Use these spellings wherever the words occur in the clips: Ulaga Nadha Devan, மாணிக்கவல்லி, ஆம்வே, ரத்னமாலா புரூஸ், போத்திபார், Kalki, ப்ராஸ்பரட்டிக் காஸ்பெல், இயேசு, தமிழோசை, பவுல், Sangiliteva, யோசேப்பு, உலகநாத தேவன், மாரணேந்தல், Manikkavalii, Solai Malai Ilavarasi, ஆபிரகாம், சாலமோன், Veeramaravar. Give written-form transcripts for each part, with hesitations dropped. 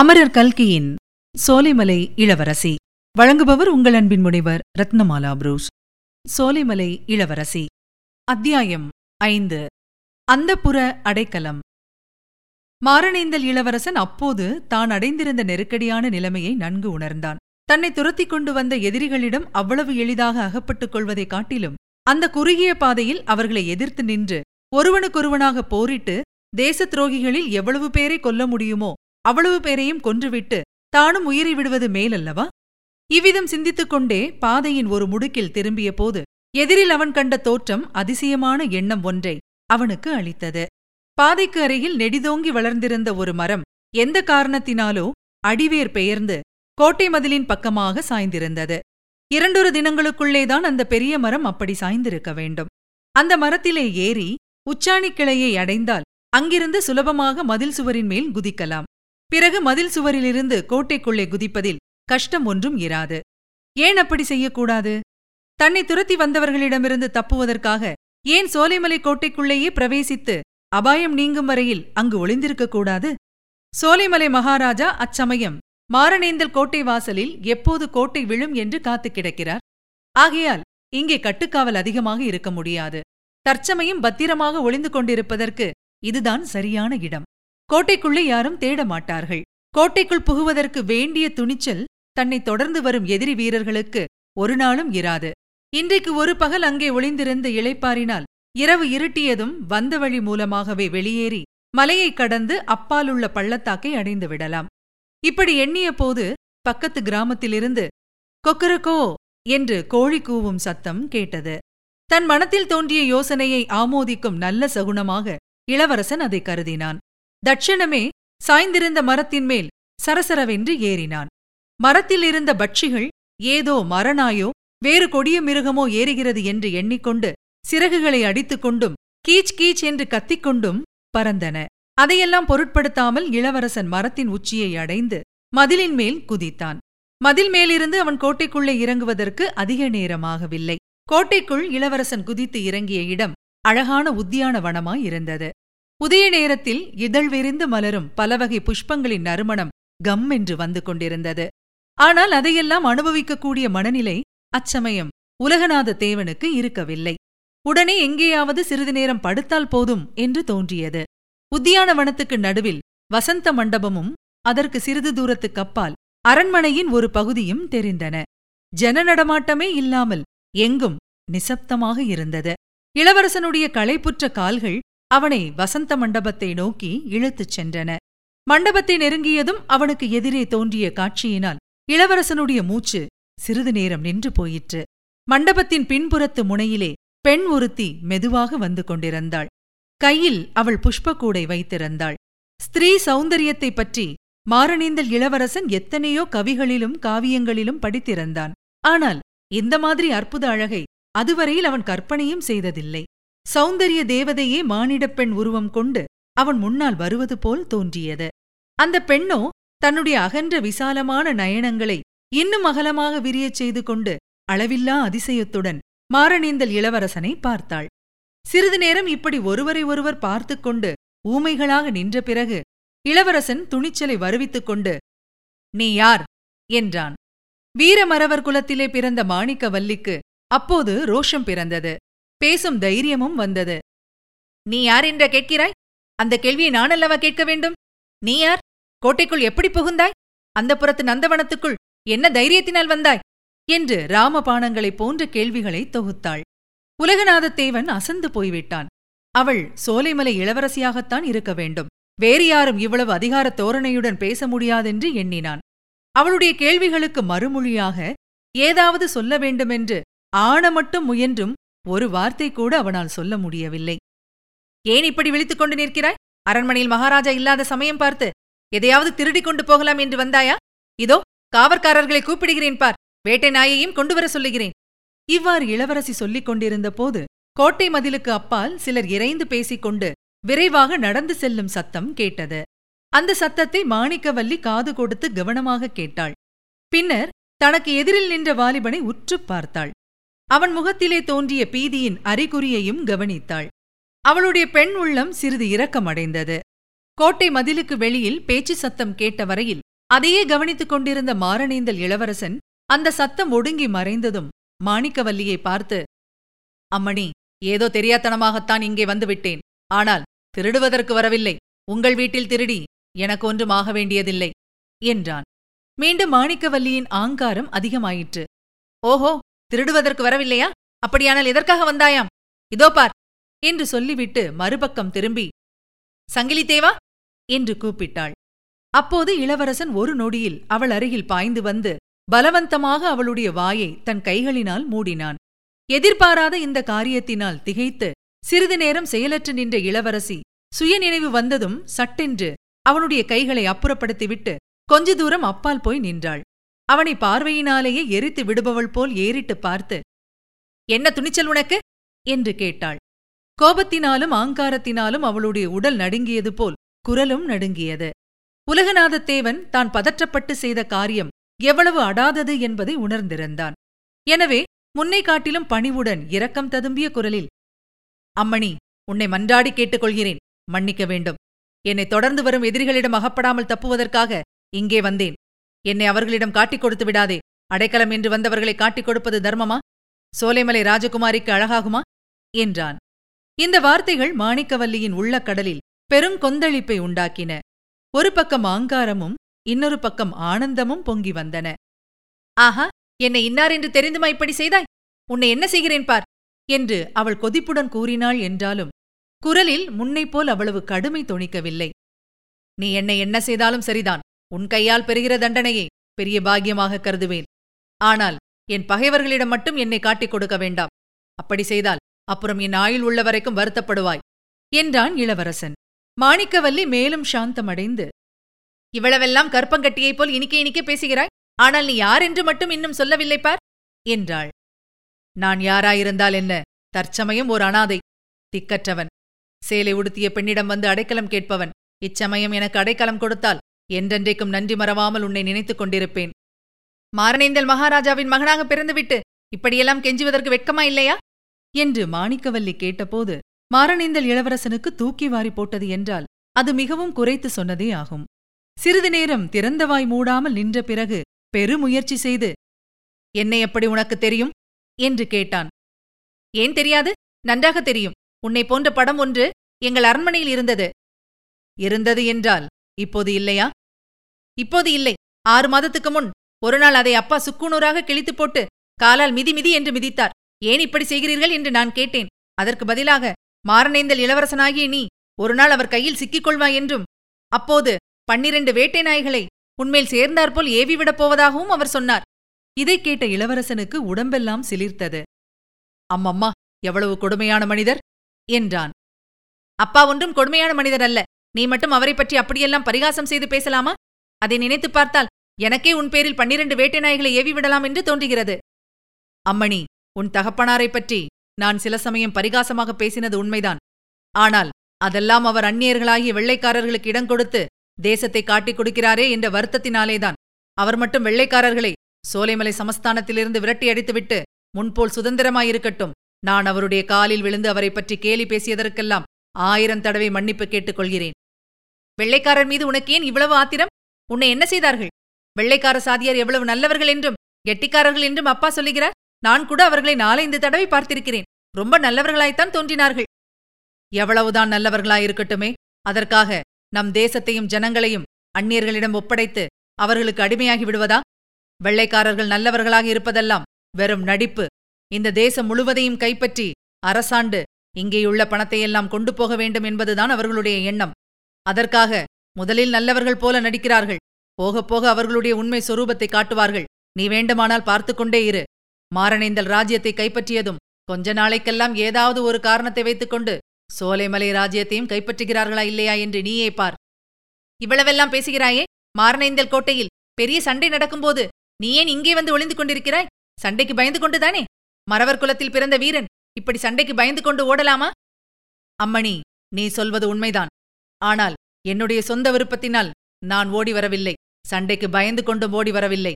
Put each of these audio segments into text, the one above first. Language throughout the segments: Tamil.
அமரர் கல்கியின் சோலைமலை இளவரசி. வழங்குபவர் உங்கள் அன்பின் முனைவர் ரத்னமாலா புரூஸ். சோலைமலை இளவரசி, அத்தியாயம் 5, அந்தப்புற அடைக்கலம். மாரணேந்தல் இளவரசன் அப்போது தான் அடைந்திருந்த நெருக்கடியான நிலைமையை நன்கு உணர்ந்தான். தன்னை துரத்திக் கொண்டு வந்த எதிரிகளிடம் அவ்வளவு எளிதாக அகப்பட்டுக் கொள்வதைக் காட்டிலும் அந்த குறுகிய பாதையில் அவர்களை எதிர்த்து நின்று ஒருவனுக்கொருவனாக போரிட்டு தேச துரோகிகளில் எவ்வளவு பேரை கொல்ல முடியுமோ அவ்வளவு பேரையும் கொன்றுவிட்டு தானும் உயிரை விடுவது மேலல்லவா? இவ்விதம் சிந்தித்துக் கொண்டே பாதையின் ஒரு முடுக்கில் திரும்பிய போது எதிரில் அவன் கண்ட தோற்றம் அதிசயமான எண்ணம் ஒன்றை அவனுக்கு அளித்தது. பாதைக்கு அருகில் நெடிதோங்கி வளர்ந்திருந்த ஒரு மரம் எந்த காரணத்தினாலோ அடிவேர் பெயர்ந்து கோட்டை மதிலின் பக்கமாக சாய்ந்திருந்தது. 2 தினங்களுக்குள்ளேதான் அந்த பெரிய மரம் அப்படி சாய்ந்திருக்க வேண்டும். அந்த மரத்திலே ஏறி உச்சாணிக் கிளையை அடைந்தால் அங்கிருந்து சுலபமாக மதில் சுவரின் மேல் குதிக்கலாம். பிறகு மதில் சுவரிலிருந்து கோட்டைக்குள்ளே குதிப்பதில் கஷ்டம் ஒன்றும் இராது. ஏன் அப்படி செய்யக்கூடாது? தன்னை துரத்தி வந்தவர்களிடமிருந்து தப்புவதற்காக ஏன் சோலைமலை கோட்டைக்குள்ளேயே பிரவேசித்து அபாயம் நீங்கும் வரையில் அங்கு ஒளிந்திருக்கக்கூடாது? சோலைமலை மகாராஜா அச்சமயம் மாரணேந்தல் கோட்டை வாசலில் எப்போது கோட்டை விழும் என்று காத்து கிடக்கிறார். ஆகையால் இங்கே கட்டுக்காவல் அதிகமாக இருக்க முடியாது. தற்சமயம் பத்திரமாக ஒளிந்து கொண்டிருப்பதற்கு இதுதான் சரியான இடம். கோட்டைக்குள்ளே யாரும் தேட மாட்டார்கள். கோட்டைக்குள் புகுவதற்கு வேண்டிய துணிச்சல் தன்னை தொடர்ந்து வரும் எதிரி வீரர்களுக்கு ஒரு நாளும் இராது. இன்றைக்கு ஒரு பகல் அங்கே ஒளிந்திருந்த இளைப்பாறினால் இரவு இருட்டியதும் வந்த வழி மூலமாகவே வெளியேறி மலையை கடந்து அப்பாலுள்ள பள்ளத்தாக்கை அடைந்து விடலாம். இப்படி எண்ணிய போது பக்கத்து கிராமத்திலிருந்து கொக்கரக்கோ என்று கோழி கூவும் சத்தம் கேட்டது. தன் மனத்தில் தோன்றிய யோசனையை ஆமோதிக்கும் நல்ல சகுனமாக இளவரசன் அதை கருதினான். தட்சணமே சாய்ந்திருந்த மரத்தின் மேல் சரசரவென்று ஏறினான். மரத்தில் இருந்த பட்சிகள் ஏதோ மரநாயோ வேறு கொடிய மிருகமோ ஏறுகிறது என்று எண்ணிக்கொண்டு சிறகுகளை அடித்துக்கொண்டும் கீச் கீச் என்று கத்திக்கொண்டும் பறந்தன. அதையெல்லாம் பொருட்படுத்தாமல் இளவரசன் மரத்தின் உச்சியை அடைந்து மதிலின் மேல் குதித்தான். மதில் மேலிருந்து அவன் கோட்டைக்குள்ளே இறங்குவதற்கு அதிக நேரமாகவில்லை. கோட்டைக்குள் இளவரசன் குதித்து இறங்கிய இடம் அழகான உத்தியான வனமாயிருந்தது. புதிய நேரத்தில் இதழ் விரிந்து மலரும் பலவகை புஷ்பங்களின் நறுமணம் கம் என்று வந்து கொண்டிருந்தது. ஆனால் அதையெல்லாம் அனுபவிக்கக்கூடிய மனநிலை அச்சமயம் உலகநாத தேவனுக்கு இருக்கவில்லை. உடனே எங்கேயாவது சிறிது நேரம் படுத்தால் போதும் என்று தோன்றியது. உத்தியான வனத்துக்கு நடுவில் வசந்த மண்டபமும் அதற்கு சிறிது தூரத்துக்கப்பால் அரண்மனையின் ஒரு பகுதியும் தெரிந்தன. ஜன நடமாட்டமே இல்லாமல் எங்கும் நிசப்தமாக இருந்தது. இளவரசனுடைய களைப்புற்ற கால்கள் அவனை வசந்த மண்டபத்தை நோக்கி இழுத்துச் சென்றன. மண்டபத்தை நெருங்கியதும் அவனுக்கு எதிரே தோன்றிய காட்சியினால் இளவரசனுடைய மூச்சு சிறிது நேரம் நின்று போயிற்று. மண்டபத்தின் பின்புறத்து முனையிலே பெண் ஒருத்தி மெதுவாக வந்து கொண்டிருந்தாள். கையில் அவள் புஷ்பக்கூடை வைத்திருந்தாள். ஸ்திரீ சௌந்தரியத்தைப் பற்றி மாரணேந்தல் இளவரசன் எத்தனையோ கவிகளிலும் காவியங்களிலும் படித்திருந்தான். ஆனால் இந்த மாதிரி அற்புத அழகை அதுவரையில் அவன் கற்பனையும் செய்ததில்லை. சௌந்தரிய தேவதையே மானிடப் பெண் உருவம் கொண்டு அவன் முன்னால் வருவது போல் தோன்றியது. அந்த பெண்ணோ தன்னுடைய அகன்ற விசாலமான நயனங்களை இன்னும் அகலமாக விரியச் செய்து கொண்டு அளவில்லா அதிசயத்துடன் மாரணேந்தல் இளவரசனை பார்த்தாள். சிறிது நேரம் இப்படி ஒருவரை ஒருவர் பார்த்து கொண்டு ஊமைகளாக நின்ற பிறகு இளவரசன் துணிச்சலை வருவித்துக் கொண்டு, நீ யார் என்றான். வீரமரவர் குலத்திலே பிறந்த மாணிக்கவல்லிக்கு அப்போது ரோஷம் பிறந்தது. பேசும் தைரியமும் வந்தது. நீ யார் என்ற கேட்கிறாய்? அந்த கேள்வியை நானல்லவா கேட்க வேண்டும்? நீ யார்? கோட்டைக்குள் எப்படி புகுந்தாய்? அந்த புறத்து நந்தவனத்துக்குள் என்ன தைரியத்தினால் வந்தாய் என்று ராமபாணங்களைப் போன்ற கேள்விகளை தொகுத்தாள். உலகநாதத்தேவன் அசந்து போய்விட்டான். அவள் சோலைமலை இளவரசியாகத்தான் இருக்க வேண்டும். வேறு யாரும் இவ்வளவு அதிகார தோரணையுடன் பேச முடியாதென்று எண்ணினான். அவளுடைய கேள்விகளுக்கு மறுமொழியாக ஏதாவது சொல்ல வேண்டுமென்று ஆணமட்டும் முயன்றும் ஒரு வார்த்தை கூட அவனால் சொல்ல முடியவில்லை. ஏன் இப்படி விழித்துக் கொண்டு நிற்கிறாய்? அரண்மனையில் மகாராஜா இல்லாத சமயம் பார்த்து எதையாவது திருடிக் கொண்டு போகலாம் என்று வந்தாயா? இதோ காவற்காரர்களை கூப்பிடுகிறேன் பார். வேட்டை நாயையும் கொண்டு வர சொல்லுகிறேன். இவ்வாறு இளவரசி சொல்லிக் கொண்டிருந்த போது கோட்டை மதிலுக்கு அப்பால் சிலர் இறைந்து பேசிக்கொண்டு விரைவாக நடந்து செல்லும் சத்தம் கேட்டது. அந்த சத்தத்தை மாணிக்கவல்லி காது கொடுத்து கவனமாக கேட்டாள். பின்னர் தனக்கு எதிரில் நின்ற வாலிபனை உற்றுப் பார்த்தாள். அவன் முகத்திலே தோன்றிய பீதியின் அறிகுறியையும் கவனித்தாள். அவளுடைய பெண் உள்ளம் சிறிது இரக்கமடைந்தது. கோட்டை மதிலுக்கு வெளியில் பேச்சு சத்தம் கேட்ட வரையில் அதையே கவனித்துக் கொண்டிருந்த மாரணேந்தல் இளவரசன் அந்த சத்தம் ஒடுங்கி மறைந்ததும் மாணிக்கவல்லியை பார்த்து, அம்மணி, ஏதோ தெரியாத்தனமாகத்தான் இங்கே வந்துவிட்டேன். ஆனால் திருடுவதற்கு வரவில்லை. உங்கள் வீட்டில் திருடி எனக்கு ஒன்றும் ஆக வேண்டியதில்லை என்றான். மீண்டும் மாணிக்கவல்லியின் ஆங்காரம் அதிகமாயிற்று. ஓஹோ, திருடுவதற்கு வரவில்லையா? அப்படியானால் எதற்காக வந்தாயாம்? இதோ பார் என்று சொல்லிவிட்டு மறுபக்கம் திரும்பி சங்கிலித்தேவா என்று கூப்பிட்டாள். அப்போது இளவரசன் ஒரு நொடியில் அவள் அருகில் பாய்ந்து வந்து பலவந்தமாக அவளுடைய வாயை தன் கைகளினால் மூடினான். எதிர்பாராத இந்த காரியத்தினால் திகைத்து சிறிது நேரம் செயலற்று நின்ற இளவரசி சுயநினைவு வந்ததும் சட்டென்று அவனுடைய கைகளை அப்புறப்படுத்திவிட்டு கொஞ்ச தூரம் அப்பால் போய் நின்றாள். அவனை பார்வையினாலேயே எரித்து விடுபவள் போல் ஏறிட்டு பார்த்து, என்ன துணிச்சல் உனக்கு என்று கேட்டாள். கோபத்தினாலும் ஆங்காரத்தினாலும் அவளுடைய உடல் நடுங்கியது போல் குரலும் நடுங்கியது. உலகநாதத்தேவன் தான் பதற்றப்பட்டு செய்த காரியம் எவ்வளவு அடாதது என்பதை உணர்ந்திருந்தான். எனவே முன்னை காட்டிலும் பணிவுடன் இரக்கம் ததும்பிய குரலில், அம்மணி, உன்னை மன்றாடி கேட்டுக்கொள்கிறேன், மன்னிக்க வேண்டும். என்னை தொடர்ந்து வரும் எதிரிகளிடம் அகப்படாமல் தப்புவதற்காக இங்கே வந்தேன். என்னை அவர்களிடம் காட்டிக் கொடுத்து விடாதே. அடைக்கலம் என்று வந்தவர்களை காட்டிக் கொடுப்பது தர்மமா? சோலைமலை ராஜகுமாரிக்கு அழகாகுமா என்றான். இந்த வார்த்தைகள் மாணிக்கவல்லியின் உள்ளக்கடலில் பெரும் கொந்தளிப்பை உண்டாக்கின. ஒரு பக்கம் ஆங்காரமும் இன்னொரு பக்கம் ஆனந்தமும் பொங்கி வந்தன. ஆஹா, என்னை இன்னார் என்று தெரிந்துமா இப்படி செய்தாய்? உன்னை என்ன செய்கிறேன் பார் என்று அவள் கொதிப்புடன் கூறினாள். என்றாலும் குரலில் முன்னைப்போல் அவ்வளவு கடுமை தொனிக்கவில்லை. நீ என்னை என்ன செய்தாலும் சரிதான், உன் கையால் பெறுகிற தண்டனையை பெரிய பாக்கியமாக கருதுவேன். ஆனால் என் பகைவர்களிடம் மட்டும் என்னை காட்டிக் கொடுக்க வேண்டாம். அப்படி செய்தால் அப்புறம் என் ஆயுள் உள்ள வரைக்கும் வருத்தப்படுவாய் என்றான் இளவரசன். மாணிக்கவல்லி மேலும் சாந்தமடைந்து, இவ்வளவெல்லாம் கற்பங்கட்டியைப் போல் இனிக்க இனிக்க பேசுகிறாய். ஆனால் நீ யார் என்று மட்டும் இன்னும் சொல்லவில்லை பார் என்றாள். நான் யாராயிருந்தால் என்ன? தற்சமயம் ஒரு அனாதை, திக்கற்றவன், சேலை உடுத்திய பெண்ணிடம் வந்து அடைக்கலம் கேட்பவன். இச்சமயம் எனக்கு அடைக்கலம் கொடுத்தால் என்றென்றைக்கும் நன்றி மறவாமல் உன்னை நினைத்துக் கொண்டிருப்பேன். மாரணேந்தல் மகாராஜாவின் மகனாக பிறந்துவிட்டு இப்படியெல்லாம் கெஞ்சுவதற்கு வெட்கமா இல்லையா என்று மாணிக்கவல்லி கேட்டபோது மாரணேந்தல் இளவரசனுக்கு தூக்கி வாரி போட்டது என்றால் அது மிகவும் குறைத்து சொன்னதே ஆகும். சிறிது நேரம் திறந்தவாய் மூடாமல் நின்ற பிறகு பெருமுயற்சி செய்து, என்னை எப்படி உனக்கு தெரியும் என்று கேட்டான். ஏன் தெரியாது? நன்றாக தெரியும். உன்னை போன்ற படம் ஒன்று எங்கள் அரண்மனையில் இருந்தது. இருந்தது என்றால் இப்போது இல்லையா? இப்போது இல்லை. 6 மாதத்துக்கு முன் ஒரு நாள் அதை அப்பா சுக்குநூறாக கிழித்து போட்டு காலால் மிதி மிதி என்று மிதித்தார். ஏன் இப்படி செய்கிறீர்கள் என்று நான் கேட்டேன். அதற்கு பதிலாக, மாரணேந்தல் இளவரசனாகிய நீ ஒரு நாள் அவர் கையில் சிக்கிக்கொள்வாய் என்றும், அப்போது 12 வேட்டை நாய்களை உன்மேல் சேர்ந்தாற்போல் ஏவிவிடப் போவதாகவும் அவர் சொன்னார். இதை கேட்ட இளவரசனுக்கு உடம்பெல்லாம் சிலிர்த்தது. அம்மம்மா, எவ்வளவு கொடுமையான மனிதர் என்றான். அப்பா ஒன்றும் கொடுமையான மனிதர் அல்ல. நீ மட்டும் அவரை பற்றி அப்படியெல்லாம் பரிகாசம் செய்து பேசலாமா? அதை நினைத்துப் பார்த்தால் எனக்கே உன் பேரில் 12 வேட்டை நாய்களை ஏவிவிடலாம் என்று தோன்றுகிறது. அம்மணி, உன் தகப்பனாரைப் பற்றி நான் சில சமயம் பரிகாசமாக பேசினது உண்மைதான். ஆனால் அதெல்லாம் அவர் அந்நியர்களாகிய வெள்ளைக்காரர்களுக்கு இடம் கொடுத்து தேசத்தை காட்டிக் கொடுக்கிறாரே என்ற வருத்தத்தினாலேதான். அவர் மட்டும் வெள்ளைக்காரர்களை சோலைமலை சமஸ்தானத்திலிருந்து விரட்டி அடித்துவிட்டு முன்போல் சுதந்திரமாயிருக்கட்டும். நான் அவருடைய காலில் விழுந்து அவரை பற்றி கேலி பேசியதற்கெல்லாம் 1000 தடவை மன்னிப்பு கேட்டுக்கொள்கிறேன். வெள்ளைக்காரர் மீது உனக்கு ஏன் இவ்வளவு ஆத்திரம்? உன்னை என்ன செய்தார்கள்? வெள்ளைக்கார சாதியார் எவ்வளவு நல்லவர்கள் என்றும் கெட்டிக்காரர்கள் என்றும் அப்பா சொல்லுகிறார். நான் கூட அவர்களை 4-5 தடவை பார்த்திருக்கிறேன். ரொம்ப நல்லவர்களாய்த்தான் தோன்றினார்கள். எவ்வளவுதான் நல்லவர்களாயிருக்கட்டுமே, அதற்காக நம் தேசத்தையும் ஜனங்களையும் அந்நியர்களிடம் ஒப்படைத்து அவர்களுக்கு அடிமையாகி விடுவதா? வெள்ளைக்காரர்கள் நல்லவர்களாக இருப்பதெல்லாம் வெறும் நடிப்பு. இந்த தேசம் முழுவதையும் கைப்பற்றி அரசாண்டு இங்கேயுள்ள பணத்தையெல்லாம் கொண்டு போக வேண்டும் என்பதுதான் அவர்களுடைய எண்ணம். அதற்காக முதலில் நல்லவர்கள் போல நடிக்கிறார்கள். போக போக அவர்களுடைய உண்மை சொரூபத்தை காட்டுவார்கள். நீ வேண்டுமானால் பார்த்து கொண்டே இரு. மாரணேந்தல் ராஜ்யத்தை கைப்பற்றியதும் கொஞ்ச நாளைக்கெல்லாம் ஏதாவது ஒரு காரணத்தை வைத்துக்கொண்டு சோலைமலை ராஜ்யத்தையும் கைப்பற்றுகிறார்களா இல்லையா என்று நீயே பார். இவ்வளவெல்லாம் பேசுகிறாயே, மாரணேந்தல் கோட்டையில் பெரிய சண்டை நடக்கும்போது நீ ஏன் இங்கே வந்து ஒளிந்து கொண்டிருக்கிறாய்? சண்டைக்கு பயந்து கொண்டுதானே? மறவர் குலத்தில் பிறந்த வீரன் இப்படி சண்டைக்கு பயந்து கொண்டு ஓடலாமா? அம்மணி, நீ சொல்வது உண்மைதான். ஆனால் என்னுடைய சொந்த விருப்பத்தினால் நான் ஓடி வரவில்லை. சண்டைக்கு பயந்து கொண்டும் ஓடி வரவில்லை.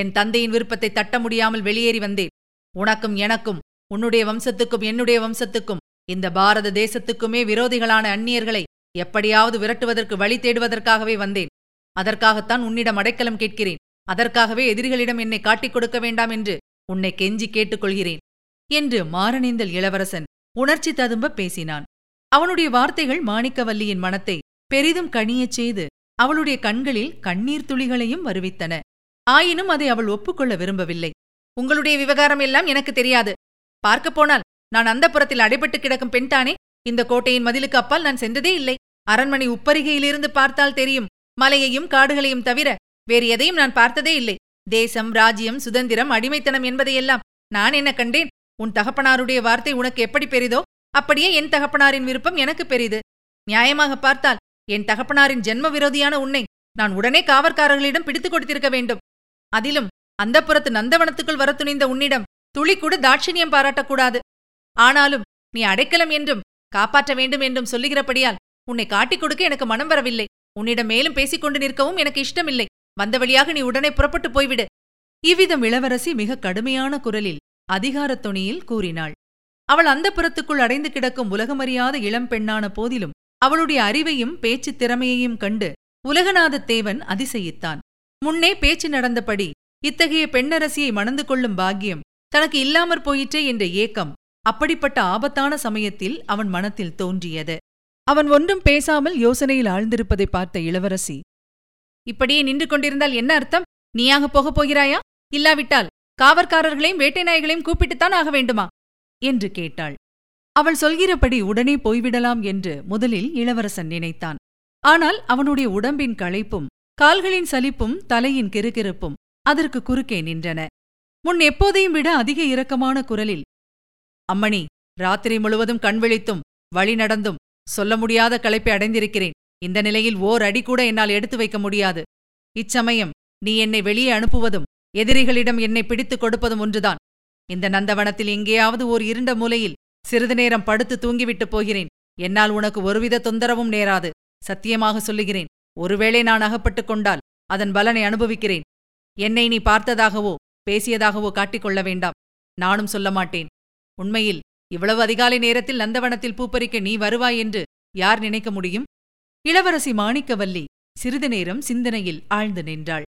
என் தந்தையின் விருப்பத்தை தட்ட முடியாமல் வெளியேறி வந்தேன். உனக்கும் எனக்கும் உன்னுடைய வம்சத்துக்கும் என்னுடைய வம்சத்துக்கும் இந்த பாரத தேசத்துக்குமே விரோதிகளான அந்நியர்களை எப்படியாவது விரட்டுவதற்கு வழி தேடுவதற்காகவே வந்தேன். அதற்காகத்தான் உன்னிடம் அடைக்கலம் கேட்கிறேன். அதற்காகவே எதிரிகளிடம் என்னை காட்டிக் கொடுக்க வேண்டாம் என்று உன்னை கெஞ்சி கேட்டுக்கொள்கிறேன் என்று மாரணேந்தல் இளவரசன் உணர்ச்சி ததும்ப பேசினான். அவனுடைய வார்த்தைகள் மாணிக்கவல்லியின் மனத்தை பெரிதும் கனியச் செய்து அவளுடைய கண்களில் கண்ணீர் துளிகளையும் வருவித்தன. ஆயினும் அதை அவள் ஒப்புக்கொள்ள விரும்பவில்லை. உங்களுடைய விவகாரம் எல்லாம் எனக்கு தெரியாது. பார்க்கப்போனால் நான் அந்த புறத்தில் அடைபட்டு கிடக்கும் பெண்தானே. இந்த கோட்டையின் மதிலுக்கு அப்பால் நான் சென்றதே இல்லை. அரண்மனை உப்பரிகையிலிருந்து பார்த்தால் தெரியும். மலையையும் காடுகளையும் தவிர வேறு எதையும் நான் பார்த்ததே இல்லை. தேசம், ராஜ்யம், சுதந்திரம், அடிமைத்தனம் என்பதையெல்லாம் நான் என்ன கண்டேன்? உன் தகப்பனாருடைய வார்த்தை உனக்கு எப்படி பெரிதோ அப்படியே என் தகப்பனாரின் விருப்பம் எனக்கு பெரிது. நியாயமாக பார்த்தால் என் தகப்பனாரின் ஜென்ம விரோதியான உன்னை நான் உடனே காவற்காரர்களிடம் பிடித்துக் கொடுத்திருக்க வேண்டும். அதிலும் அந்த புறத்து நந்தவனத்துக்குள் வர துணிந்த உன்னிடம் துளிக்கூட தாட்சிணியம் பாராட்டக்கூடாது. ஆனாலும் நீ அடைக்கலம் என்றும் காப்பாற்ற வேண்டும் என்றும் சொல்லுகிறபடியால் உன்னை காட்டிக் கொடுக்க எனக்கு மனம் வரவில்லை. உன்னிடம் மேலும் பேசிக்கொண்டு நிற்கவும் எனக்கு இஷ்டமில்லை. வந்த வழியாக நீ உடனே புறப்பட்டு போய்விடு. இவ்விதம் இளவரசி மிக கடுமையான குரலில் அதிகாரத் தொனியில் கூறினாள். அவள் அந்த புறத்துக்குள் அடைந்து கிடக்கும் உலகமறியாத இளம் பெண்ணான போதிலும் அவளுடைய அறிவையும் பேச்சு திறமையையும் கண்டு உலகநாத தேவன் அதிசயித்தான். முன்னே பேச்சு நடந்தபடி இத்தகைய பெண்ணரசியை மணந்து கொள்ளும் பாக்கியம் தனக்கு இல்லாமற் போயிற்றே என்ற ஏக்கம் அப்படிப்பட்ட ஆபத்தான சமயத்தில் அவன் மனத்தில் தோன்றியது. அவன் ஒன்றும் பேசாமல் யோசனையில் ஆழ்ந்திருப்பதை பார்த்த இளவரசி, இப்படியே நின்று கொண்டிருந்தால் என்ன அர்த்தம்? நீயாக போகப் போகிறாயா? இல்லாவிட்டால் காவற்காரர்களையும் வேட்டை நாய்களையும் கூப்பிட்டுத்தான் ஆக வேண்டுமா என்று கேட்டாள். அவள் சொல்கிறபடி உடனே போய்விடலாம் என்று முதலில் இளவரசன் நினைத்தான். ஆனால் அவனுடைய உடம்பின் களைப்பும் கால்களின் சலிப்பும் தலையின் கிறுகிறுப்பும் அதற்கு குறுக்கே நின்றன. முன் எப்போதையும் விட அதிக இரக்கமான குரலில், அம்மணி, ராத்திரி முழுவதும் கண்விழித்தும் வழி நடந்தும் சொல்ல முடியாத களைப்பை அடைந்திருக்கிறேன். இந்த நிலையில் ஓர் அடி கூட என்னால் எடுத்து வைக்க முடியாது. இச்சமயம் நீ என்னை வெளியே அனுப்புவதும் எதிரிகளிடம் என்னை பிடித்துக் கொடுப்பதும் ஒன்றுதான். இந்த நந்தவனத்தில் எங்கேயாவது ஓர் இருண்ட மூலையில் சிறிது நேரம் படுத்து தூங்கிவிட்டு போகிறேன். என்னால் உனக்கு ஒருவித தொந்தரவும் நேராது. சத்தியமாக சொல்லுகிறேன். ஒருவேளை நான் அகப்பட்டுக் கொண்டால் அதன் பலனை அனுபவிக்கிறேன். என்னை நீ பார்த்ததாகவோ பேசியதாகவோ காட்டிக்கொள்ள வேண்டாம். நானும் சொல்ல மாட்டேன். உண்மையில் இவ்வளவு அதிகாலை நேரத்தில் நந்தவனத்தில் பூப்பறிக்க நீ வருவாய் என்று யார் நினைக்க முடியும்? இளவரசி மாணிக்கவல்லி சிறிது நேரம் சிந்தனையில் ஆழ்ந்து நின்றாள்.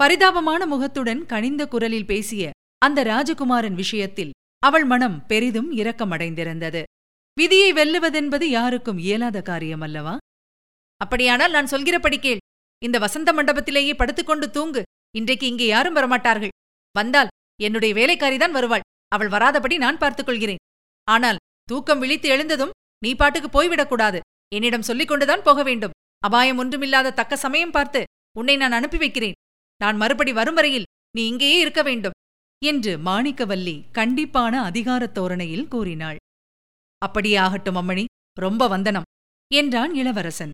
பரிதாபமான முகத்துடன் கனிந்த குரலில் பேசிய அந்த ராஜகுமாரன் விஷயத்தில் அவள் மனம் பெரிதும் இரக்கமடைந்திருந்தது. விதியை வெல்லுவதென்பது யாருக்கும் இயலாத காரியமல்லவா? அப்படியானால் நான் சொல்கிறபடி கேள். இந்த வசந்த மண்டபத்திலேயே படுத்துக்கொண்டு தூங்கு. இன்றைக்கு இங்கே யாரும் வரமாட்டார்கள். வந்தால் என்னுடைய வேலைக்காரிதான் வருவாள். அவள் வராதபடி நான் பார்த்துக்கொள்கிறேன். ஆனால் தூக்கம் விழித்து எழுந்ததும் நீ பாட்டுக்கு போய்விடக்கூடாது. என்னிடம் சொல்லிக் கொண்டுதான் போக வேண்டும். அபாயம் ஒன்றுமில்லாத தக்க சமயம் பார்த்து உன்னை நான் அனுப்பி வைக்கிறேன். நான் மறுபடி வரும் வரையில் நீ இங்கேயே இருக்க வேண்டும் என்று மாணிக்கவல்லி கண்டிப்பான அதிகாரத் தோரணையில் கூறினாள். அப்படியே ஆகட்டும் அம்மணி. ரொம்ப வந்தனம் என்றான் இளவரசன்.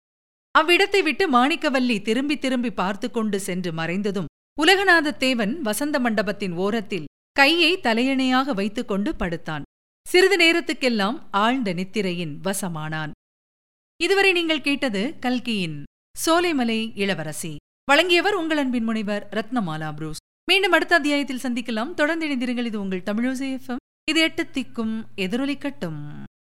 அவ்விடத்தை விட்டு மாணிக்கவல்லி திரும்பி திரும்பி பார்த்து கொண்டு சென்று மறைந்ததும் உலகநாத தேவன் வசந்த மண்டபத்தின் ஓரத்தில் கையை தலையணையாக வைத்துக்கொண்டு படுத்தான். சிறிது நேரத்துக்கெல்லாம் ஆழ்ந்த நித்திரையின் வசமானான். இதுவரை நீங்கள் கேட்டது கல்கியின் சோலைமலை இளவரசி. வழங்கியவர் உங்கள் அன்பின் முனைவர் ரத்னமாலா புரூஸ். மீண்டும் அடுத்த அத்தியாயத்தில் சந்திக்கலாம். தொடர்ந்து இணைந்திருங்கள். இது உங்கள் தமிழோசை FM. இது எட்டு திக்கும் எதிரொலிக்கட்டும்.